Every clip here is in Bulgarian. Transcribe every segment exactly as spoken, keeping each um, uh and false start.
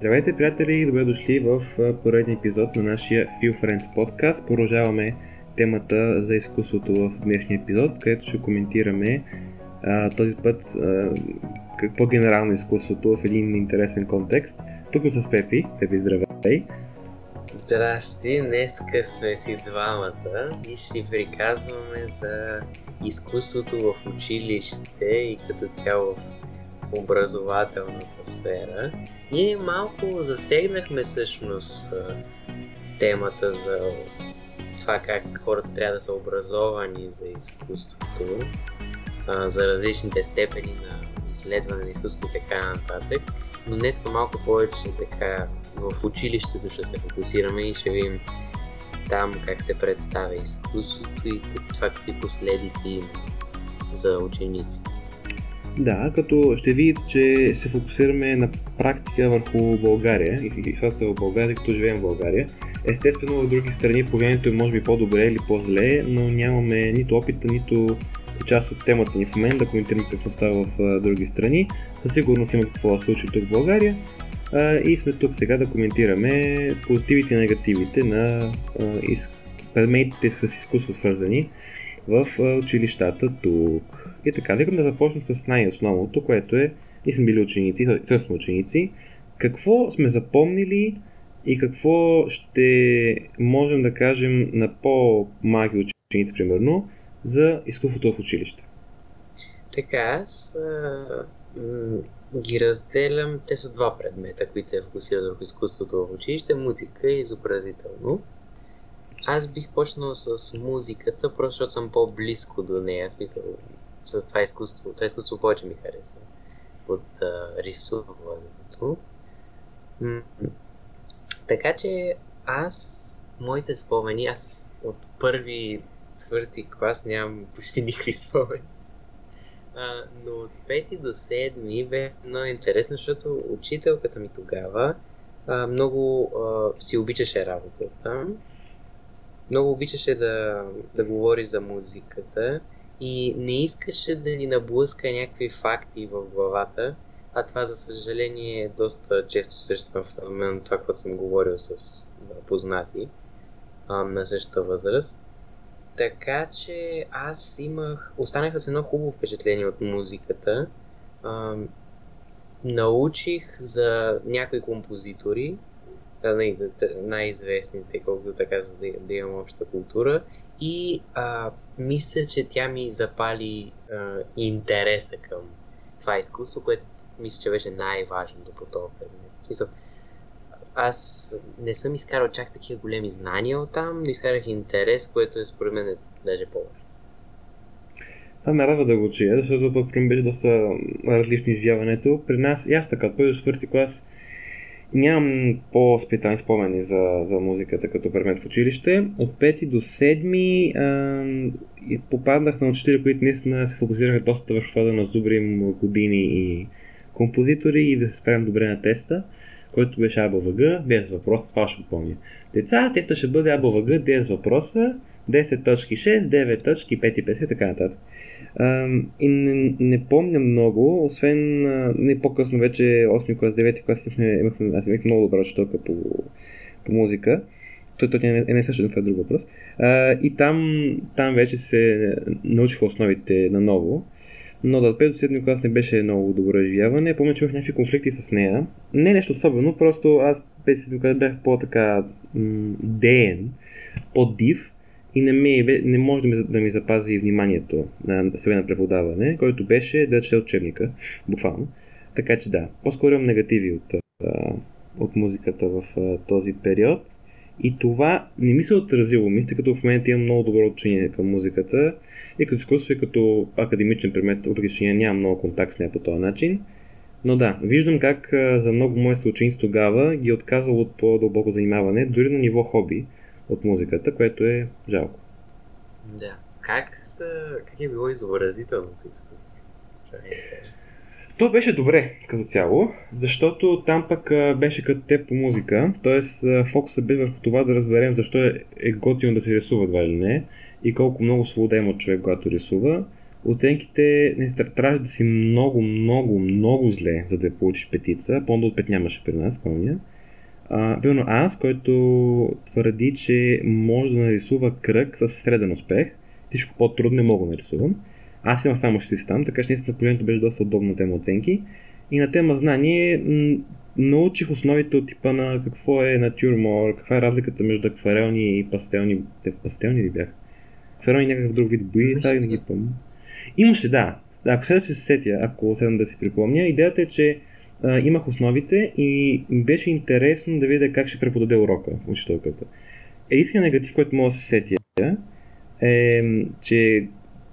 Здравейте, приятели, и добре дошли в поредния епизод на нашия FeelFriends подкаст. Продължаваме темата за изкуството в днешния епизод, където ще коментираме а, този път а, по-генерално изкуството в един интересен контекст. Тук сме с Пепи. Пепи, здравей! Здрасти, днеска сме си двамата и ще си приказваме за изкуството в училище и като цяло в образователната сфера. Ние малко засегнахме всъщност темата за това как хората трябва да са образовани за изкуството, за различните степени на изследване на изкуството и така нататък. Но днес малко повече така в училището ще се фокусираме и ще видим там как се представя изкуството и това какви последици има за учениците. Да, като ще видите, че се фокусираме на практика върху България и ситуация в България, като живеем в България. Естествено, в други страни поведението е може би по-добре или по-зле, но нямаме нито опита, нито част от темата ни в момента да коментираме какво става в други страни. Със сигурност има какво да случи тук в България и сме тук сега да коментираме позитивите и негативите на предметите с изкуство свързани в училищата тук. И така, викам да започнем с най-основното, което е, ние сме били ученици, т.е. сме ученици, какво сме запомнили и какво ще можем да кажем на по-малки ученици, примерно, за изкуството в училище. Така, аз а, м- ги разделям, те са два предмета, които се фокусират върху изкуството в училище, музика и изобразително. Аз бих почнал с музиката, просто защото съм по-близко до нея, смисъл с това изкуство. Това изкуство повече ми харесва от а, рисуването. М- така че аз, моите спомени, аз от първи четвърти клас нямам почти никакви спомени. А, но от пети до седми бе много интересно, защото учителката ми тогава а, много а, си обичаше работата. Много обичаше да, да говори за музиката и не искаше да ни наблъска някакви факти в главата, а това за съжаление е доста често срещано в мен, това, което съм говорил с познати а, на същата възраст. Така че аз имах, останах с едно хубаво впечатление от музиката. А, научих за някои композитори, най-известните, колкото така, за да, да имам обща култура. И а, мисля, че тя ми запали а, интереса към това изкуство, което мисля, че беше най-важното по този предмет. В смисъл, аз не съм изкарал чак такива големи знания оттам, но изкарах интерес, което е според мен даже повече. Това ме радва да го чуя, защото пък при мен беше доста различно изживяването. При нас, и аз така, от първи до четвърти клас, нямам по-специални спомени за, за музиката като предмет в училище. От пети до седми а, попаднах на учители, които наистина се фокусираха доста върху това да назубрим години и композитори и да се справим добре на теста, който беше АБВГ, десет въпроса, това ще помня. Деца, теста ще бъде АБВГ, десет въпроса, десет точка шест, девет точки, пет и петдесет, така нататък. А, и не, не помня много, освен а, не по-късно вече осми клас, девети клас, имахме, аз имах много добра учителка по, по музика. Той, той не, не също, това е друг въпрос. А, и там, там вече се научиха основите наново. Но да, от пет до седми клас не беше много добро изживяване. Помня, че имах някакви конфликти с нея. Не нещо особено, просто аз пет до седми клас бях по-така м- деен, по-див. И не, ми, не може да ми, да ми запази вниманието на себе на преподаване, който беше да чете учебника, буквално. Така че да, по-скоро имам негативи от, от музиката в този период. И това не ми се отразило, мисля, като в момента имам много добро отношение към музиката и като изкуство, и като академичен предмет, въпреки че нямам много контакт с нея по този начин. Но да, виждам как за много мои съученици тогава ги отказало от по-дълбоко занимаване, дори на ниво хобби от музиката, което е жалко. Да. Как, са, как е било изобразителното изкуство? То беше добре като цяло, защото там пък беше като те по музика, т.е. фокусът бе върху това да разберем защо е готино да се рисува, едва ли не, и колко много свобода има човек, когато рисува, оценките не трябваше да си много, много, много зле, за да я получиш петица. По-надо от пет нямаше при нас, помня. Примерно аз, който твърди, че може да нарисува кръг с среден успех, всичко по-трудно не мога да нарисувам. Аз имам само шест там, така че наистина положението беше доста удобна тема оценки. И на тема знание м- научих основите от типа на какво е натюрморт, каква е разликата между акварелни и пастелни. Те пастелни ли бяха? Акварелни някакъв друг вид бои, сега да ги помня. Имаше, да. Ако сега да се сетя, ако сега да си припомня, идеята е, че а, имах основите и беше интересно да видя как ще преподаде урока учителката. Единственият негатив, който мога да се сетя, е, че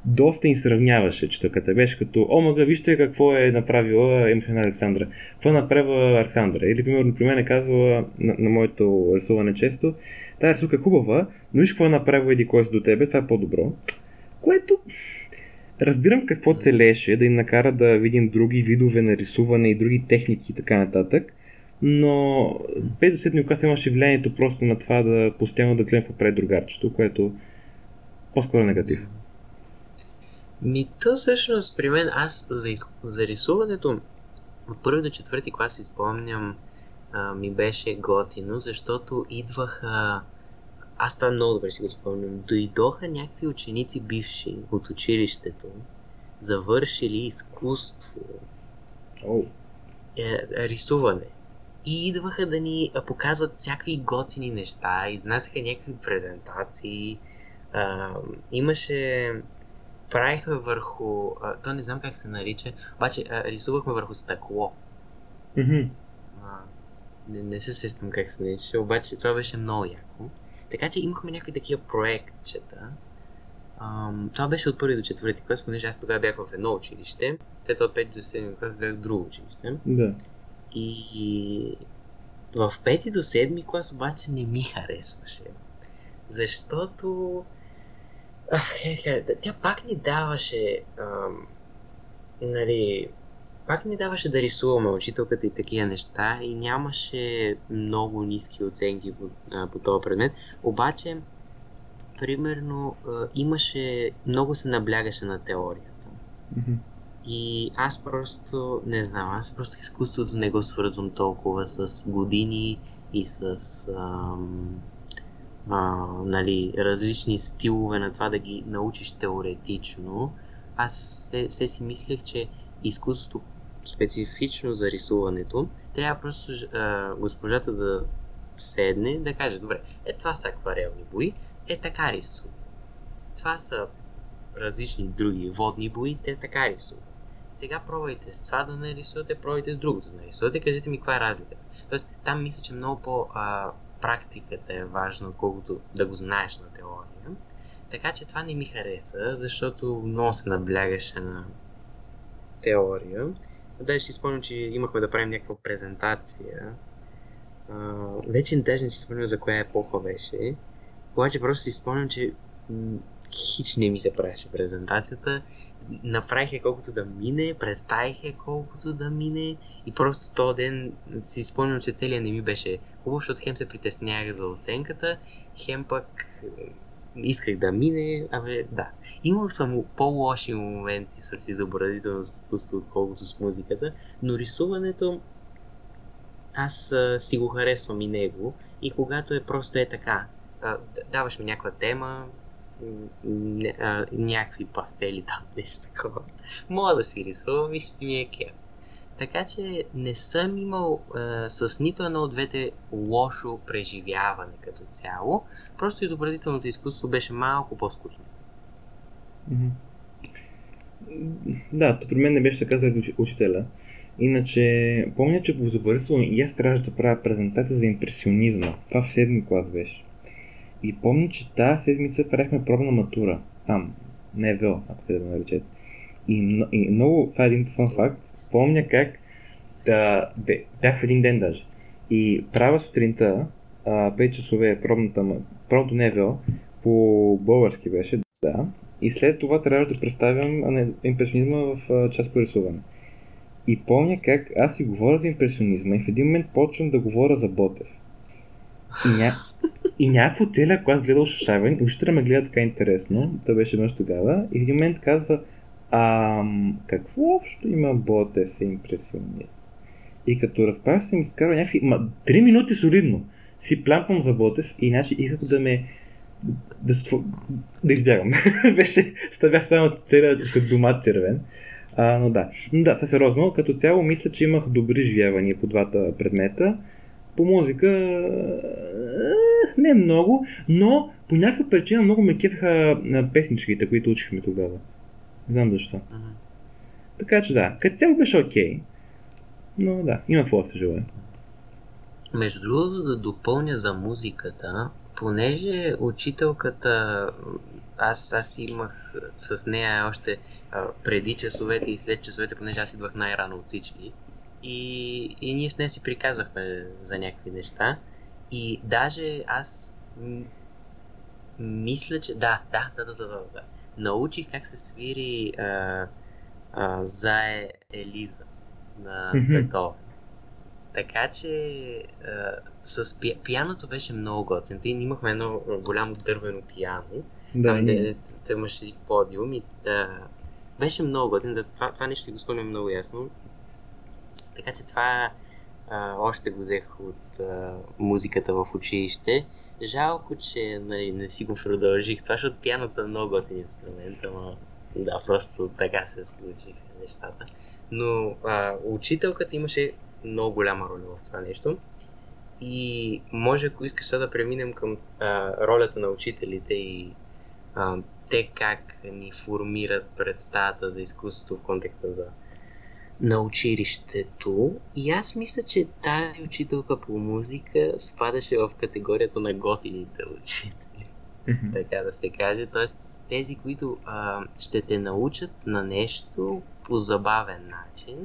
доста им сравняваше учителката. Беше като, о, мага, вижте какво е направила Емхена Александра. Какво направила Александра? Или, примерно, при мен е казвала на, на моето рисуване често, тая рисунка е хубава, но виж какво е направила еди кой си до тебе, това е по-добро. Което... Разбирам какво целеше, да им накара да видим други видове на рисуване и други техники и така нататък, но пет до десет ми оказа имаше влиянието просто на това да постоянно да гледам впред другарчето, което по-скоро негатив. Ми то всъщност при мен, аз за, из... за рисуването от първи до четвърти клас си спомням, а, ми беше готино, защото идваха... Аз това много добре си го спомням. Дойдоха някакви ученици бивши от училището, завършили изкуство, oh. е, рисуване. И идваха да ни показват всякакви готини неща, изнасяха някакви презентации. А, имаше... Правихме върху... А, то не знам как се нарича, обаче а, рисувахме върху стъкло. Mm-hmm. А, не, не се сещам как се нарича, обаче това беше много яко. Така че имахме някакви такива проектчета. Ам, това беше от първи до четвърти клас, понеже аз тогава бях в едно училище, след от пети до седми клас бях в друго училище. Да. И в пети до седми клас обаче не ми харесваше, защото тя пак ни даваше, ам, нали, пак ни даваше да рисуваме учителката и такива неща и нямаше много ниски оценки по, а, по този предмет. Обаче, примерно, а, имаше, много се наблягаше на теорията. Mm-hmm. И аз просто, не знам, аз просто изкуството не го свързвам толкова с години и с ам, а, нали, различни стилове на това да ги научиш теоретично. Аз се, се си мислех, че изкуството специфично за рисуването, трябва просто а, госпожата да седне, да каже, добре, е това са акварелни бои, е така рисуват. Това са различни други водни бои, те така рисуват. Сега пробайте с това да нарисувате, пробайте с другото да нарисувате, кажете ми каква е разликата. Тоест, там мисля, че много по а, практиката е важна, колкото да го знаеш на теория. Така че това не ми хареса, защото много се наблягаше на теория. Даже си спомням, че имахме да правим някаква презентация. А, вече даже не си спомням за коя епоха беше. Обаче просто си спомням, че м- хич не ми се правеше презентацията. Направих я колкото да мине, представих я колкото да мине и просто този ден си спомням, че целият не ми беше хубав, защото хем се притеснях за оценката, хем пък исках да мине, абе да. Имах само по-лоши моменти с изобразително изкуство, отколкото с музиката, но рисуването аз а, си го харесвам и него и когато е просто е така, а, даваш ми някаква тема, не, а, някакви пастели там, нещо такова, мога да си рисувам и ще си ми е кеф. Така че не съм имал а, с нито едно от двете лошо преживяване като цяло. Просто изобразителното изкуство беше малко по-скучно. Mm-hmm. Да, то при мен не беше така за учителя. Иначе, помня, че по изобразително и аз трябваше да правя презентация за импресионизма. Това в седми клас беше. И помня, че тази седмица правихме пробна матура. Там, не е вел, ако те да наречете. И, и много, това е един фан факт. Помня как да, бе, бях в един ден даже и правя сутринта пет часове пробната, пробното НВО по български беше, да, и след това трябваше да представям импресионизма в част по рисуване. И помня как аз си говоря за импресионизма и в един момент почвам да говоря за Ботев. И, ня... и някакво целя, ако аз гледал Шашавен, учителя ме гледа така интересно, това беше мъж тогава, и в един момент казва, А, какво общо има Ботев с импресионизма? И като разбрах се, ми скарва някакви... Ма, три минути солидно си плянквам за Ботев и иначе исках да ме... да, да избягам. Беше... Ставях станал целият като домат червен. А, но да, но да, със сериозно. Като цяло мисля, че имах добри живявания по двата предмета. По музика... не много, но по някаква причина много ме кефиха песничките, които учихме тогава. Не знам защо. Ага. Така че да, като цяло беше окей. Но да, има какво да се желая. Между другото да допълня за музиката, понеже учителката, аз, аз имах с нея още а, преди часовете и след часовете, понеже аз идвах най-рано от всички. И, и ние с нея си приказвахме за някакви неща. И даже аз м- мисля, че да, да, да, да, да, да, да. Научих как се свири а, а, Зае Елиза на Бетовен. Mm-hmm. Така че а, с пи... пианото беше много готино. Тъй имахме едно голямо дървено пиано. Да, там де, де имаше и подиум и да... беше много готино. Да, това, това нещо си го спомням много ясно. Така че това а, още го взех от а, музиката в училище. Жалко, че нали, не си го продължих това, защото пианото е много готин инструмент, но да, просто така се случиха нещата. Но а, учителката имаше много голяма роля в това нещо и може, ако искаш да преминем към а, ролята на учителите и а, те как ни формират представата за изкуството в контекста за на училището. И аз мисля, че тази учителка по музика спадаше в категорията на готините учители, mm-hmm. така да се каже. Тоест, тези, които а, ще те научат на нещо по забавен начин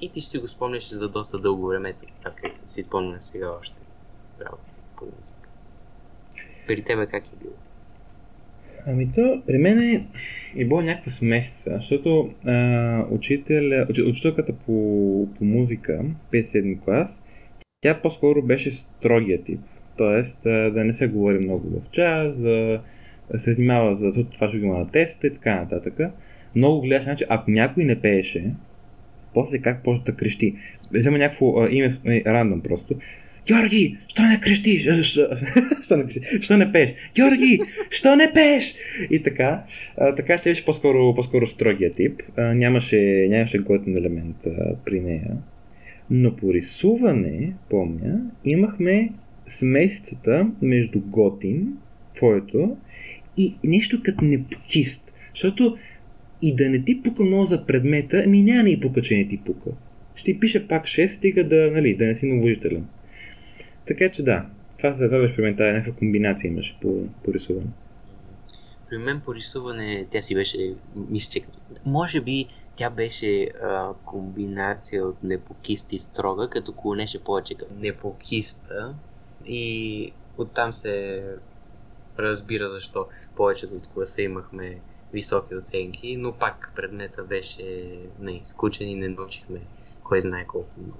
и ти ще си го спомняш за доста дълго време. Аз си спомням сега още работа по музика. При тебе как е било? Ами то, при мен е, е било някаква смесица, защото а, учителя, учителката по, по музика, пет седми клас, тя по-скоро беше строгия тип, т.е. да не се говори много в час, да се внимава за това, ще го има на теста и така нататък. Много гледаш, значи, ако някой не пееше, после как почва да крещи. Взема някакво а, име, рандъм просто. Георги, що не крещиш? Що не крещиш? Що не пееш? Георги, що не пееш? И така. А, така ще беше по-скоро, по-скоро строгия тип. А, нямаше, нямаше готен елемент а, при нея. Но по рисуване, помня, имахме смесицата между готин, твоето, и нещо като непокист. Защото и да не ти пука много за предмета, ми няма и пука, че не ти пука. Ще ти пише пак шест, стига да, нали, да не си новожителен. Така че да, това след това беше при мен тази някаква комбинация имаше по, по рисуване. При мен по рисуване тя си беше, мисля, че може би тя беше а, комбинация от непокист и строга, като клонеше повече към непокиста и оттам се разбира защо повечето от класа имахме високи оценки, но пак предмета беше не, скучен и не научихме кой знае колко много.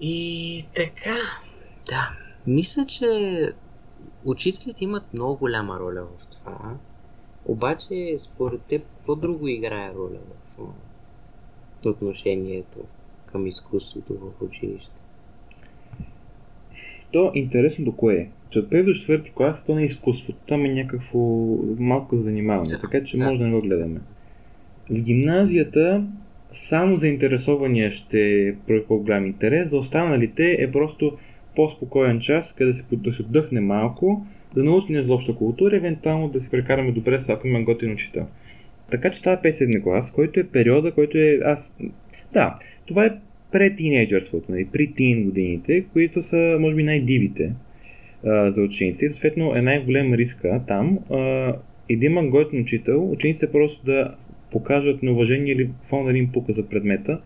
И така, да, мисля, че учителите имат много голяма роля в това, обаче според теб, какво друго играе роля в отношението към изкуството в училище? То интересно до кое е, че от първи до четвърти клас то не е изкуството, там е някакво малко занимаване, да, така че да. Може да не го гледаме. В гимназията само заинтересования ще прояви по-голям интерес, за останалите е просто по-спокоен час, къде се, да се отдъхне малко, да научим за обща култура, евентуално да се прекараме добре с ако има готин учител. Така че става пет седми клас, който е периода, който е аз... Да, това е претинейджърството, претин годините, които са, може би, най-дивите а, за учениците. Съответно е най-голям риска там. А, и да има готин учител, учениците просто да покажат неуважение или фон да им пука за предмета,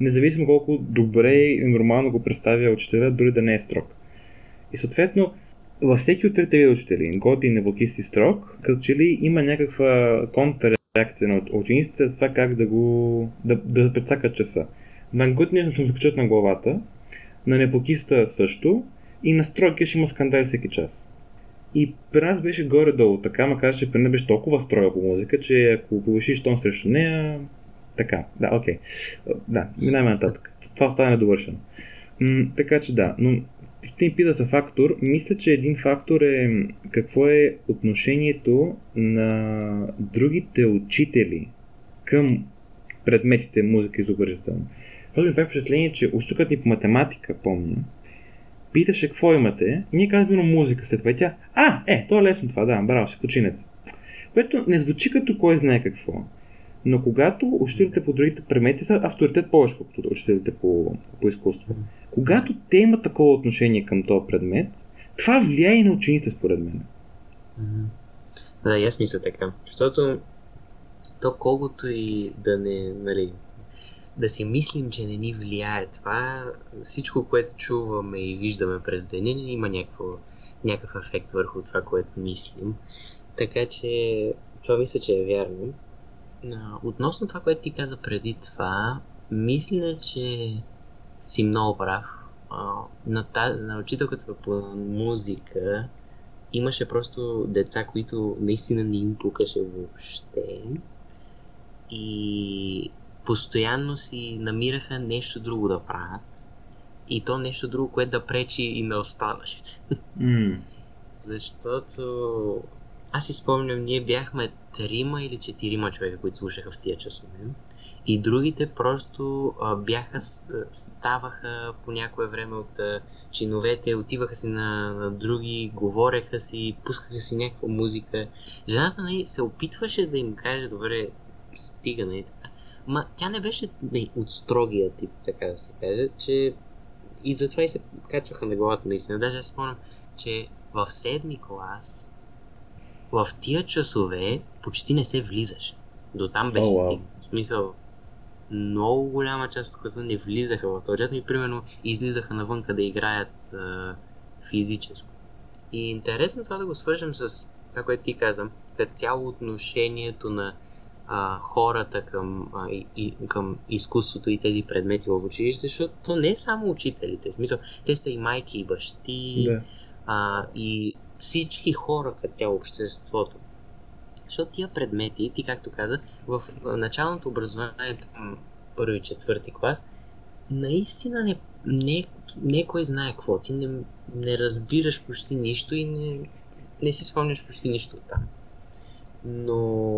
независимо колко добре и нормално го представя учителя, дори да не е строг. И съответно, във всеки от трите вида учители, готин, непокист и строг, като че ли има някаква контрреакция на учениците за това как да го... да, да прецакат часа. На готиния ще му закачат на главата, на непокиста също и на строгия ще има скандали всеки час. И при нас беше горе-долу така, макар че при нас беше толкова строя по музика, че ако повишиш тон срещу нея, така, да, окей. Okay. Да, минаваме нататък. Това остава недовършено. М- така че да, но ти ми пита за фактор. Мисля, че един фактор е какво е отношението на другите учители към предметите музика и изобразително. Защото ми прави впечатление, че учителката ни по математика, помня, питаше какво имате, ние казваме музика след това и тя, а, е, то е лесно това, да, браво, ще починете. Което не звучи като кой знае какво. Но когато учителите по другите предмети са авторитет повече, като учителите по, по изкуство, когато те имат такова отношение към този предмет, това влияе и на учениците, според мен. Да, и аз мисля така. Защото то колкото и да не, нали, да си мислим, че не ни влияе това, всичко, което чуваме и виждаме през деня, има някакво, някакъв ефект върху това, което мислим. Така че това мисля, че е вярно. Относно това, което ти каза преди това, мисля, че си много прав. На, тази, на учителката по музика имаше просто деца, които наистина не им пукаше въобще. И постоянно си намираха нещо друго да правят. И то нещо друго, което да пречи и на останалите. Mm. Защото аз си спомням, ние бяхме трима или четирима човека, които слушаха в тия часове. И другите просто бяха, ставаха по някое време от чиновете, отиваха си на, на други, говореха си, пускаха си някаква музика. Жената не, се опитваше да им каже, добре, стига, не така. Ма тя не беше не, от строгия тип, така да се каже, че и затова и се качваха на главата наистина. Даже аз спомням, че в седми клас, в тия часове почти не се влизаше. До там беше oh, wow. стигна. В смисъл, много голяма част от класа не влизаха в този час. И примерно излизаха навънка да играят а, физическо. И интересно това да го свържем с това, което ти казвам, като цяло отношението на а, хората към, а, и, към изкуството и тези предмети в училище, защото то не е само учителите. В смисъл, те са и майки, и бащи, yeah. а, и всички хора като цяло обществото. Защото тия предмети, ти както каза, в началното образование, първи, четвърти клас, наистина не, не, не кой знае какво. Ти не, не разбираш почти нищо и не, не си спомняш почти нищо от там. Но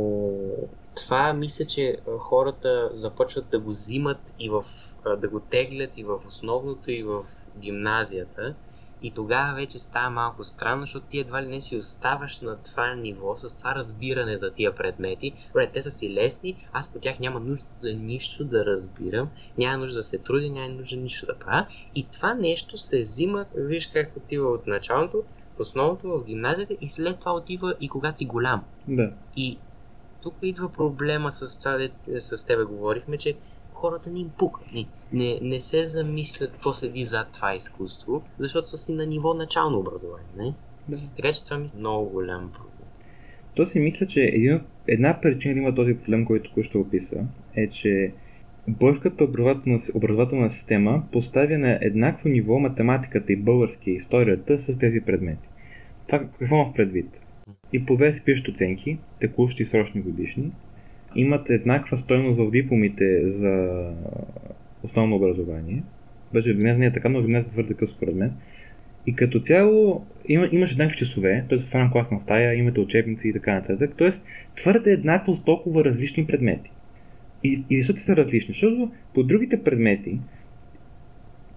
това мисля, че хората започват да го взимат и в, да го теглят и в основното, и в гимназията. И тогава вече става малко странно, защото ти едва ли не си оставаш на това ниво, с това разбиране за тия предмети. Добре, те са си лесни, аз по тях няма нужда да нищо да разбирам, няма нужда да се трудя, няма нужда нищо да правя. И това нещо се взима, виж как отива от началото, в основното, в гимназията и след това отива и когато си голям. Да. И тук идва проблема с това, де с тебе говорихме, че хората не им пукат. Не, не, не се замислят какво седи зад това изкуство, защото са си на ниво начално образование. Не? Да. Така че това ми е много голям проблем. То си мисля, че един, една причина да има този проблем, който току-що описа, е, че българската образователна, образователна система поставя на еднакво ниво математиката и български историята с тези предмети. Това какво имам предвид? И по две се пишат оценки, текущи и срочни годишни, имат еднаква стойност в дипломите за основно образование. Беше в гимназията не е така, но в гимназията твърде къс според мен. И като цяло има, имаш еднакви часове, т.е. в една класна стая, имате учебници и така нататък. Т.е. твърде еднакво с толкова различни предмети. И, и защото са различни, защото по другите предмети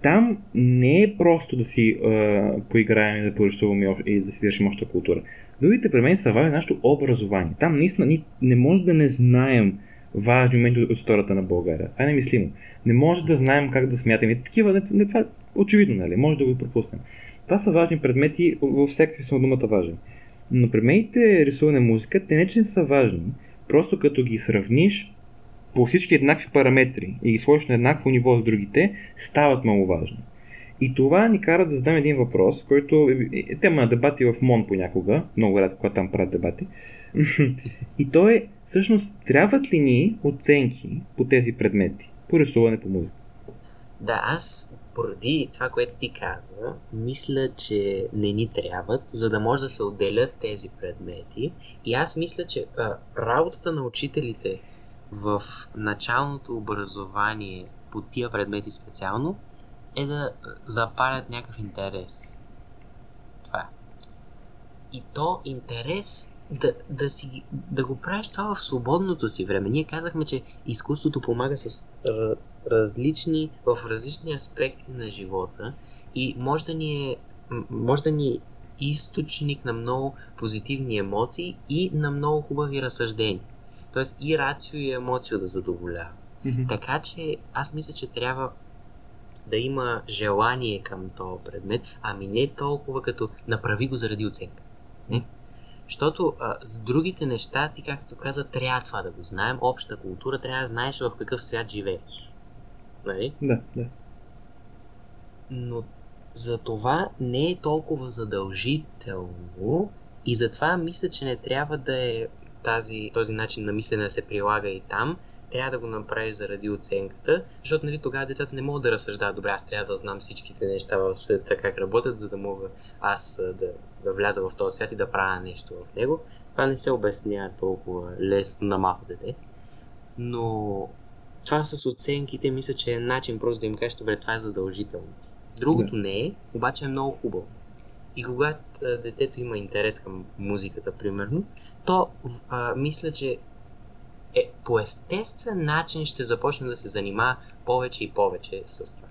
там не е просто да си е, поиграем и да поръщуваме и да си вършим още култура. Другите предмети са важни за нашето образование. Там наистина ние не може да не знаем важни моменти от историята на България. Това е немислимо. Не може да знаем как да смятаме. Такива, не, не, това е очевидно, нали? Може да го пропуснем. Това са важни предмети, във всяка смисъл на думата важен. Но предметите рисуване музика, те не че не са важни. Просто като ги сравниш по всички еднакви параметри и ги сложиш на еднакво ниво с другите, стават много важни. И това ни кара да задам един въпрос, който е тема на дебати в МОН понякога, много рядко, когато там правят дебати. И то е, всъщност, трябват ли ни оценки по тези предмети, по рисуване, по музика? Да, аз поради това, което ти каза, мисля, че не ни трябват, за да може да се отделят тези предмети. И аз мисля, че а, работата на учителите в началното образование по тия предмети специално е да запалят някакъв интерес. Това. И то интерес да, да, си, да го правиш това в свободното си време. Ние казахме, че изкуството помага с различни, в различни аспекти на живота и може да ни е, може да ни е източник на много позитивни емоции и на много хубави разсъждения. Тоест и рацио и емоцио да задоволява. Mm-hmm. Така че аз мисля, че трябва да има желание към този предмет, ами не толкова като направи го заради оценка. Не? Защото а, с другите неща, ти както каза, трябва това да го знаем, общата култура, трябва да знаеш в какъв свят живееш. Нали? Да, да. Но за това не е толкова задължително и затова мисля, че не трябва да е тази, този начин на мислене да се прилага и там. Трябва да го направиш заради оценката, защото нали, тогава децата не могат да разсъждават. Добре, аз трябва да знам всичките неща в света, как работят, за да мога аз да, да вляза в този свят и да правя нещо в него. Това не се обяснява толкова лесно на малко дете. Но това с оценките мисля, че е начин просто да им кажеш, добре, това е задължително. Другото не е, обаче е много хубаво. И когато детето има интерес към музиката, примерно, то а, мисля, че е, по естествен начин ще започне да се занимава повече и повече с това.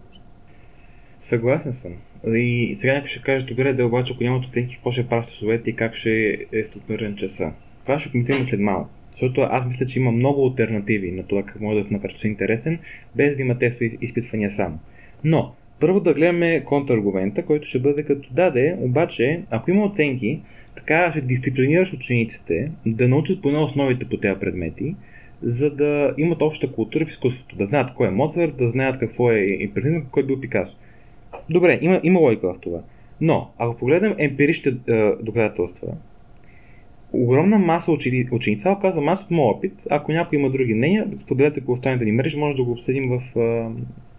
Съгласен съм. И сега някой ще каже, добре, да обаче, ако нямат оценки, какво ще правят часовете и как ще е структуриран часа. Това ще коментираме след малко. Защото аз мисля, че има много алтернативи на това как може да се направи интересен, без да има тестови изпитвания само. Но, първо да гледаме контраргумента, който ще бъде като даде, обаче, ако има оценки, така ще дисциплинираш учениците да научат поне основите по тези предмети, за да имат обща култура в изкуството, да знаят кой е Моцарт, да знаят какво е импресионизъм, кой е бил Пикасо. Добре, има, има логика в това. Но, ако погледнем емпиричните е, доказателства, огромна маса учени, ученица, оказвам аз от моят опит, ако някой има други мнения, споделете по останалите ни мрежи, може да го обсъдим в е,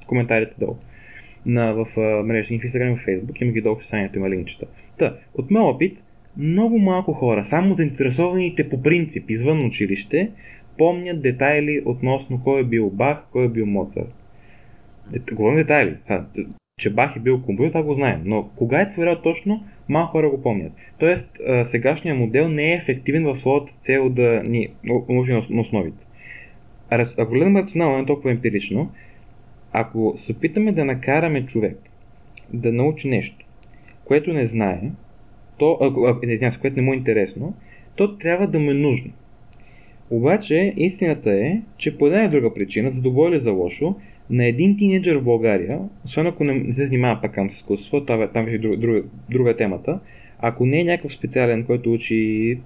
коментарите долу. На, в е, мрежите ни в Instagram и в Facebook, има ги долу в описанието, има линчета. Та, от моят опит, много малко хора, само заинтересованите по принцип извън училище, помнят детайли относно кой е бил Бах, кой е бил Моцарт. Говорим детайли. А, че Бах е бил композитор, това го знаем, но кога е творил точно, малко хора го помнят. Тоест, сегашният модел не е ефективен в своята цел да ни научи на основите. Ако гледаме рационално, не толкова емпирично, ако се опитаме да накараме човек да научи нещо, което не знае, то, ако е нещо, което не му е интересно, то трябва да му е нужно. Обаче, истината е, че по една и друга причина, за добро или за лошо, на един тинейджър в България, освен ако не се занимава пак към изкуство, там е друга, друга, друга темата, ако не е някакъв специален, който учи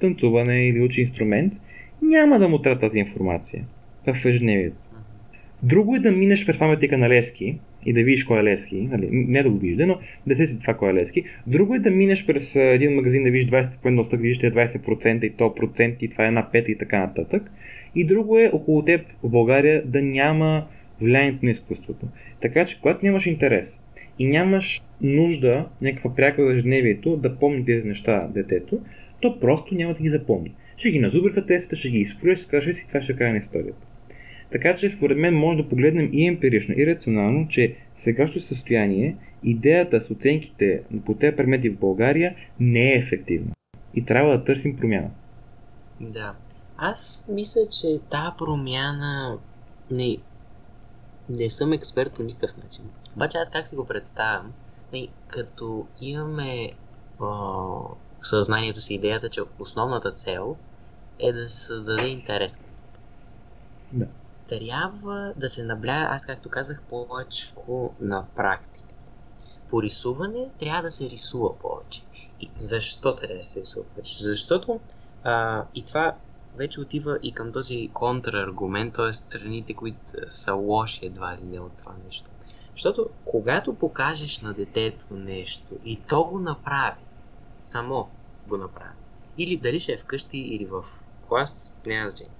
танцуване или учи инструмент, няма да му трябва тази информация в ежедневието. Друго е да минеш през паметника на Левски и да видиш кой е Левски, нали, не да го вижда, но да се това кой е Левски. Друго е да минеш през един магазин да видиш двайсет процента, да видиш двайсет процента и то процент и това е една пета и така нататък. И друго е около теб в България да няма влиянието на изкуството. Така че когато нямаш интерес и нямаш нужда, някаква пряка за ежедневието да помни тези неща детето, то просто няма да ги запомни. Ще ги назубри за тестата, ще ги изплюеш, ще кажеш и това ще е край на историята. Така че според мен може да погледнем и емпирично, и рационално, че в сегашното състояние идеята с оценките по тези предмети в България не е ефективна. И трябва да търсим промяна. Да. Аз мисля, че тази промяна не, не съм експерт по никакъв начин. Обаче аз как си го представям, не, като имаме о, съзнанието си идеята, че основната цел е да се създаде интерес. Да. Трябва да се набляга, аз както казах, повече на практика. По рисуване трябва да се рисува повече. И защо трябва да се рисува повече? Защото а, и това вече отива и към този контраргумент, т.е. страните, които са лоши едва ли не от това нещо. Защото когато покажеш на детето нещо и то го направи, само го направи, или дали ще е вкъщи или в клас, няма значение.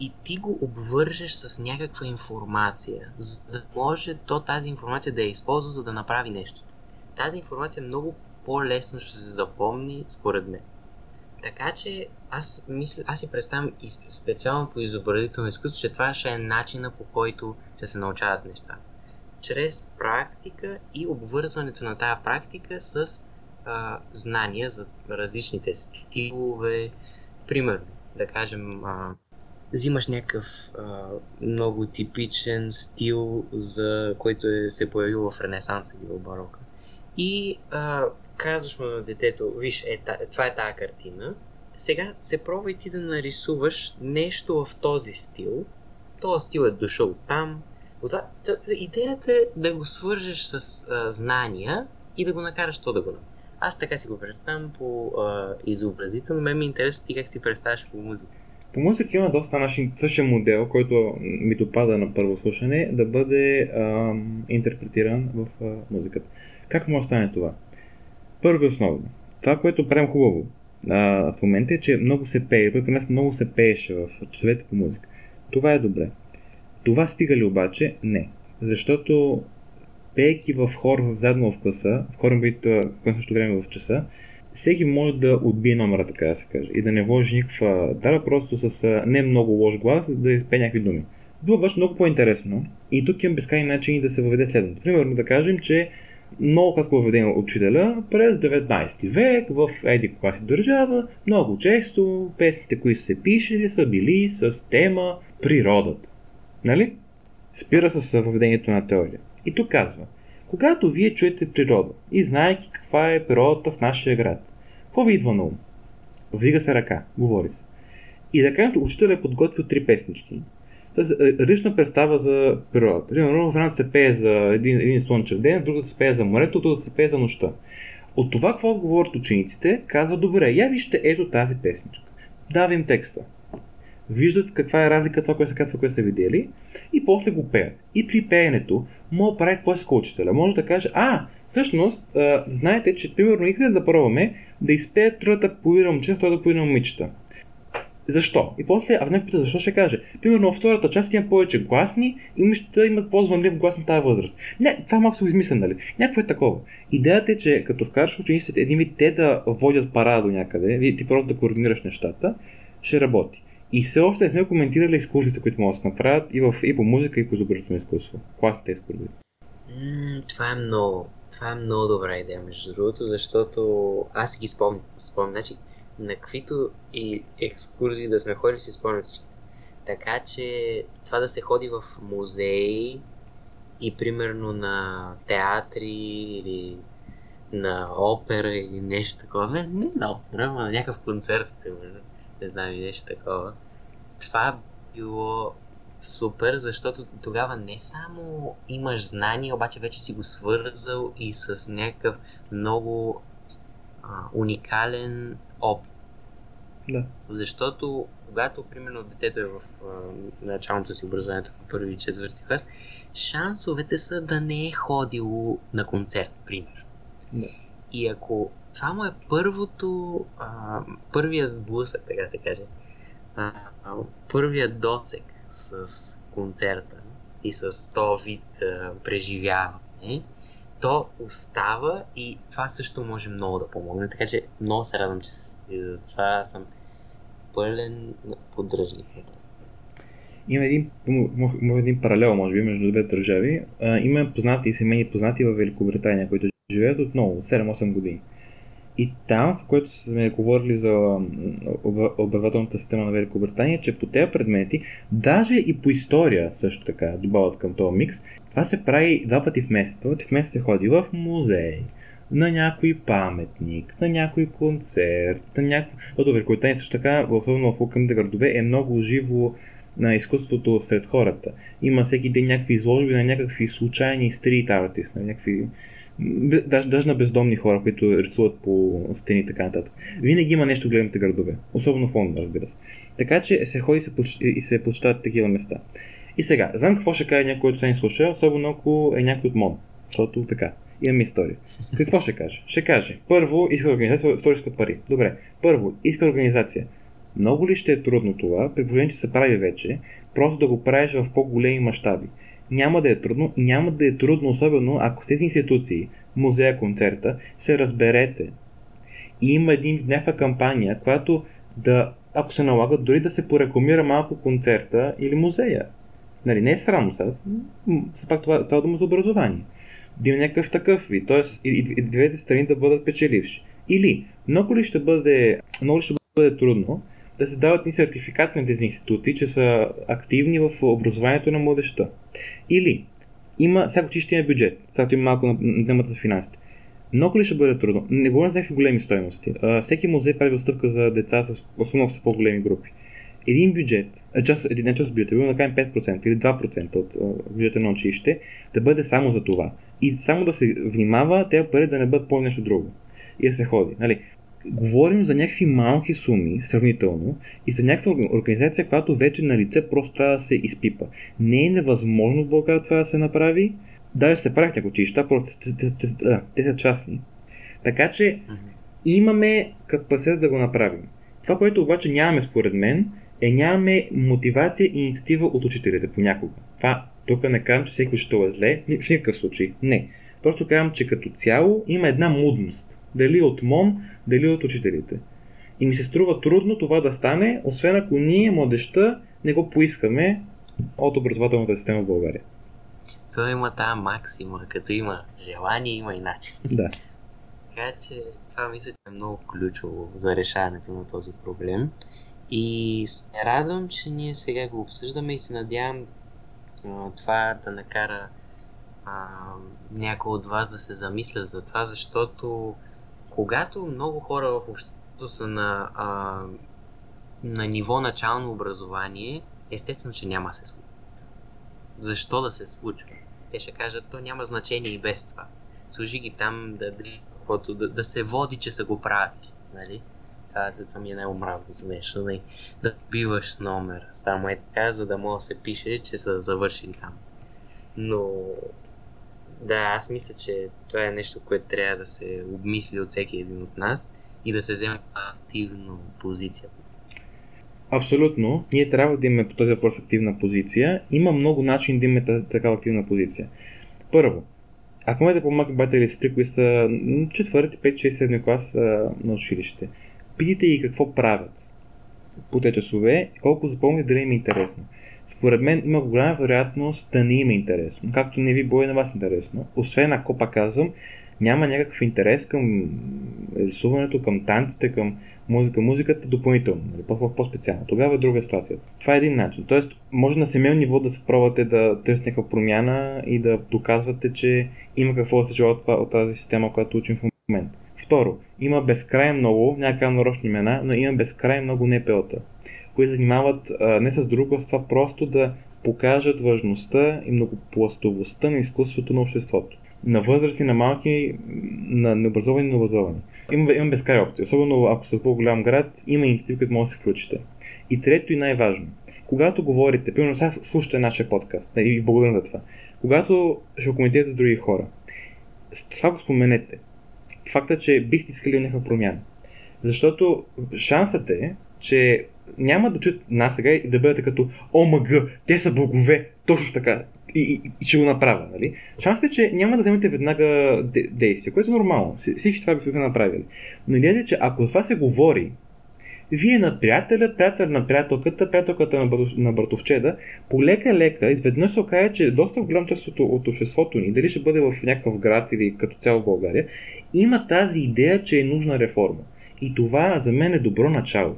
и ти го обвържеш с някаква информация, за да може то тази информация да я използва, за да направи нещо. Тази информация много по-лесно ще се запомни, според мен. Така че аз мисля, аз си представям и специално по изобразително изкуство, че това ще е начина, по който ще се научават неща. Чрез практика и обвързването на тая практика с а, знания за различните стилове. Примерно, да кажем, а, взимаш някакъв а, много типичен стил, за който е, се е появил в Ренесанса или в Барокко. И а, казваш му на детето, виж, е, това е тая картина, сега се пробвай ти да нарисуваш нещо в този стил. Този стил е дошъл там. Идеята е да го свържеш с а, знания и да го накараш то да го направи. Аз така си го представям по а, изобразително. Мен ми е интересно ти как си представяш по музика. По музика има доста нашия същия модел, който ми допада на първо слушане, да бъде а, интерпретиран в а, музиката. Как може да стане това? Първо и основно. Това, което правим хубаво а, в момента е, че много се пее. При нас много се пееше в часовете по музика. Това е добре. Това стига ли обаче? Не. Защото пееки в хор в задно в класа, в хорен бит в същото време в часа, всеки може да отбие номера, така да се каже, и да не вложи никаква дара, просто с не много лош глас, да изпее някакви думи. Това обаче много по-интересно и тук имам безкрайни начини да се въведе следното. Примерно да кажем, че много кратко въведение от учителя през деветнайсети век в еди каква си държава, много често песните, които се пишели, са били с тема природата. Нали? Спира с въведението на теория. И тук казва, когато вие чуете природа и знаеки каква е природата в нашия град, какво ви идва на ум? Вдига се ръка, говори се. И да кажем, учителя е подготвил три песнички. Тази различна представа за природа. Примерно, в едната се пее за един, един слънчев ден, другата се пее за морето, другата се пее за нощта. От това, какво говорят учениците, казва, добре, я вижте ето тази песничка. Дава им текста. Виждат каква е разлика това, което са казва, което са видели, и после го пеят. И при пеенето мога да прави какво си учителя. Може да каже, а, всъщност, а, знаете, че примерно никъде да пробваме да изпеят трудата половина момчета, втората половина момичета. Защо? И после, а в някакъв защо ще каже, примерно във втората част има повече гласни и момичета имат по-звънлив глас на тази възраст. Не, това малко се го измисля, нали? Някакво е такова. Идеята е, че като вкараш учениците един вид те да водят пара до някъде, ти просто да координираш нещата, ще работи. И все още не сме коментирали екскурзиите, които могат да се направят и, в, и по музика, и по изобразително изкуство. Класните екскурзии. Mm, това е много. Това е много добра идея, между другото, защото аз ги спомням. Спомням, значи, на каквито и екскурзии да сме ходили, си спомням всички. Така че това да се ходи в музеи и примерно на театри или на опера или нещо такова. Не, не на опера, но на някакъв концерт, примерно. Не знам и нещо такова. Това било супер, защото тогава не само имаш знание, обаче вече си го свързал и с някакъв много а, уникален опит. Да. Защото когато, примерно, детето е в а, началното си образованието в първи и четвърти клас, шансовете са да не е ходило на концерт, примерно. Да. И ако това му е първото, а, първия сблъсък, така се каже, а, а, първия досек с концерта и с този вид а, преживяване, то остава и това също може много да помогне. Така че много се радвам, че за това съм пълен поддръжник. Има един, има един паралел, може би, между две държави. А, има познати и семейни познати във Великобритания, които живеят отново седем-осем години. И там, в което сме говорили за образователната система на Великобритания, че по тези предмети, даже и по история също така, добавят към този микс, това се прави два пъти в месеца. В месец се ходи в музей, на някой паметник, на някой концерт, на някой... Защото Великобритания също така, особено в околните градове, е много живо на изкуството сред хората. Има всеки ден някакви изложби на някакви случайни стрит артист, на някакви... Даже, даже на бездомни хора, които рисуват по стени и така нататък. Винаги има нещо в големите градове, особено в Лондон, разбира се. Така че се ходи и се почитават такива места. И сега, знам какво ще каже някой, който се не слуша, особено ако е някой от МОН, защото така, имаме история. Какво ще каже? Ще каже, първо иска организация, второ иска пари. Добре, първо иска организация. Много ли ще е трудно това, при положение, че се прави вече, просто да го правиш в по-големи мащаби? Няма да е трудно, няма да е трудно, особено ако с тези институции, музея, концерта, се разберете. И има един дневна кампания, която да, ако се налага, дори да се порекламира малко концерта или музея. Нали, не е срамно, все пак това, това дума за образование. Да има някакъв такъв вид, т.е. и, и двете страни да бъдат печеливши. Или, много ли ще бъде, много ли ще бъде трудно да се дават ни сертификати на тези институции, че са активни в образованието на младежта? Или, има, всяко че ще има бюджет, сега има малко на темата за финансите. Много ли ще бъде трудно? Не говорим за някакви големи стойности. Всеки музей прави отстъпка за деца, с, особено са по-големи групи. Един бюджет, част, една част от бюджета, да кажем пет процента или два процента от бюджета на училище, да бъде само за това. И само да се внимава, тези пари да не бъдат по нещо друго. И да се ходи. Нали? Говорим за някакви малки суми, сравнително, и за някаква организация, която вече на лице просто трябва да се изпипа. Не е невъзможно в България това да се направи. Даже се правят някои училища, просто те са частни. Така че имаме капацитет да го направим. Това, което обаче нямаме според мен, е нямаме мотивация и инициатива от учителите понякога. Това тук не казвам, че всеки учител е зле, в никакъв случай. Не. Просто казвам, че като цяло има една мудност. Дали от МОН, дали от учителите. И ми се струва трудно това да стане, освен ако ние, младежта, не го поискаме от образователната система в България. Това има тази максима, като има желание, има и начин. Да. Така че това мисля, че е много ключово за решаването на този проблем. И се радвам, че ние сега го обсъждаме и се надявам това да накара а, някой от вас да се замисля за това, защото когато много хора в обществото са на, а, на ниво начално образование, естествено, че няма се случва. Защо да се случва? Те ще кажат, то няма значение и без това. Служи ги там да, да, да се води, че са го правили. Нали? Това ми е най-омразното нещо. Да, да биваш номер само е така, за да мога да се пише, че са завършили там. Но да, аз мисля, че това е нещо, което трябва да се обмисли от всеки един от нас и да се вземе активна позиция. Абсолютно. Ние трябва да имаме по този въпрос активна позиция. Има много начини да имаме такава активна позиция. Първо, ако ме да помага бата или сестри, които са четвърти, пети, шести, седми клас на училище, питайте ги какво правят по те часове, колко запомнят, дали им е интересно. Според мен има голяма вероятност да не им е интересно, както не ви бое на вас интересно. Освен ако, пак казвам, няма някакъв интерес към рисуването, към танците, към музика, музиката допълнително, по-специално. Тогава е друга ситуацията. Това е един начин. Тоест, може на семейно ниво да се пробвате да търсите някаква промяна и да доказвате, че има какво да се желава от тази система, която учим в момента. Второ, има безкрайно много, някакъв нарочни имена, но има безкрайно много НПО-та, които занимават а, не с друго, с това просто да покажат важността и многопластовостта на изкуството на обществото. На възрасти, на малки, на необразовани, на образовани. Има, има безкрайни опции, особено ако сте в по-голям град, има инициатив, като може да се включите. И трето и най-важно, когато говорите, примерно сега слушате нашия подкаст, и благодаря за това, когато ще коментирате с други хора, това го споменете. Факта, че бихте искали някаква промяна. Защото шансът е, че няма да чуят нас сега и да бъдете като ОМГ, те са богове, точно така, и, и, и ще го направя, нали? Шансът е, че няма да вземете веднага действие, което е нормално, всички това биха направили. Но идеята е, че ако това се говори, вие на приятеля, приятел на приятелката, приятелката на братовчеда, полека-лека, изведнъж се окаже, че доста голям част от обществото ни, дали ще бъде в някакъв град или като цяло в България, има тази идея, че е нужна реформа. И това за мен е добро начало.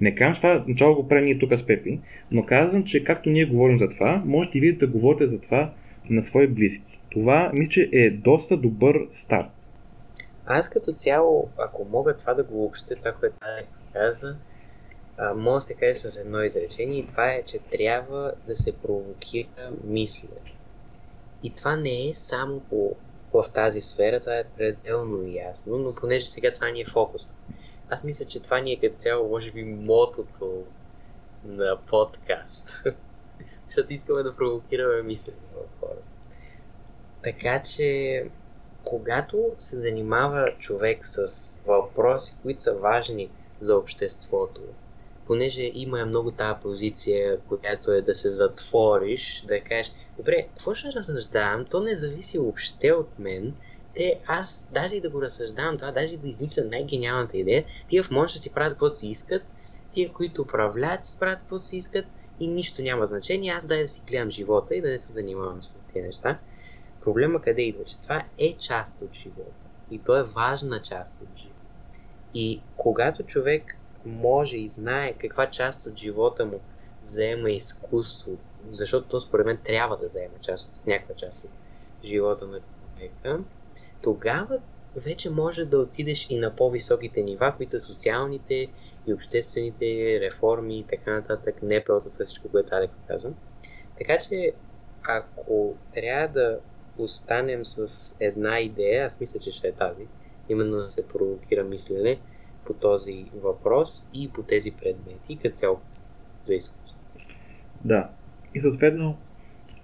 Не казвам, че това начало го правим ние тук с Пепи, но казвам, че както ние говорим за това, можете и вие да говорите за това на свои близки. Това, мисля, че е доста добър старт. Аз като цяло, ако мога това да го обща, това, което Алекс каза, мога да се каже с едно изречение и това е, че трябва да се провокира мислене. И това не е само по, по в тази сфера, това е пределно ясно, но понеже сега това ни е фокус. Аз мисля, че това ни е като цяло, може би, мотото на подкаст. Защото искаме да провокираме мислене в хората. Така че... Когато се занимава човек с въпроси, които са важни за обществото, понеже има много тази позиция, която е да се затвориш, да кажеш, добре, какво ще разсъждавам, то не зависи въобще от мен, те аз даже и да го разсъждавам това, даже и да измисля най-гениалната идея, тия в момента ще си правят каквото си искат, тия, които управляват, ще си правят каквото си искат и нищо няма значение, аз дай да си гледам живота и да не се занимавам с тези неща. Проблема къде идва, че това е част от живота и то е важна част от живота. И когато човек може и знае каква част от живота му заема изкуство, защото то според мен трябва да заема част, някаква част от живота на човека, тогава вече може да отидеш и на по-високите нива, които са социалните и обществените реформи и така нататък, не пълто с всичко, което Алекс каза. Така че, ако трябва да останем с една идея, аз мисля, че ще е тази, именно да се провокира мислене по този въпрос и по тези предмети, като цяло за изкуство. Да, и съответно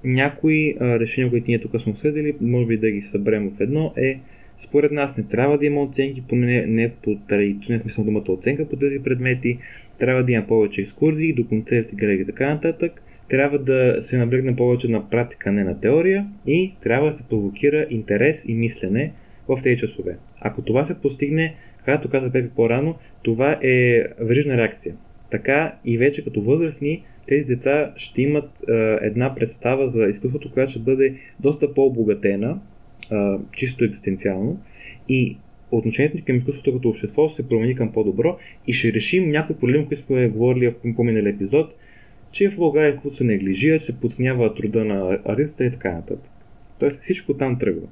някои а, решения, които ние тук сме обсъдили, може би да ги съберем в едно, е според нас не трябва да има оценки, поне не по традиционния смисъл думата оценка по тези предмети, трябва да има повече екскурзии, до концерти, галери и така нататък, трябва да се наблегне повече на практика, не на теория и трябва да се провокира интерес и мислене в тези часове. Ако това се постигне, както каза Пепи по-рано, това е верижна реакция. Така и вече като възрастни, тези деца ще имат е, една представа за изкуството, която ще бъде доста по-обогатена, е, чисто екзистенциално, и отношението към изкуството като общество ще се промени към по-добро и ще решим някои проблеми, които сме говорили в по-минали епизод, че в България изкуството се неглижира, че се подценява труда на артистите и така нататък. Тоест всичко там тръгва.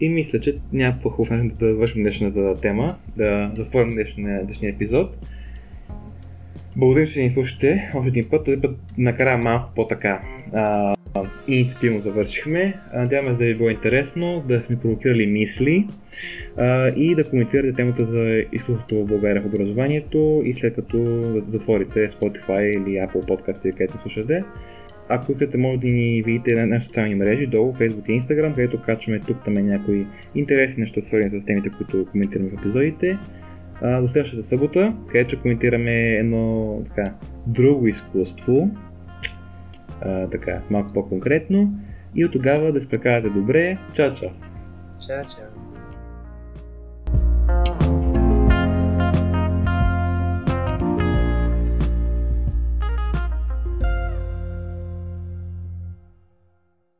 И мисля, че няма по-хубав начин да завършим днешната тема, да затворим днешния, днешния епизод. Благодаря, че ни слушате още един път, този път накрая малко по-така а, инициативно завършихме. Надяваме се да ви било интересно, да сме провокирали мисли а, и да коментирате темата за изкуството в България в образованието и след като затворите Spotify или Apple Podcast или където слушате. Ако искате, може да ни видите на нашите социални мрежи, долу, Facebook и Instagram, където качваме тук там някои интересни неща, свързани с темите, които коментираме в епизодите. До следващата събота, където коментираме едно така, друго изкуство, а, така, малко по-конкретно. И от тогава да се прекарате добре. Чао, чао! Чао, чао!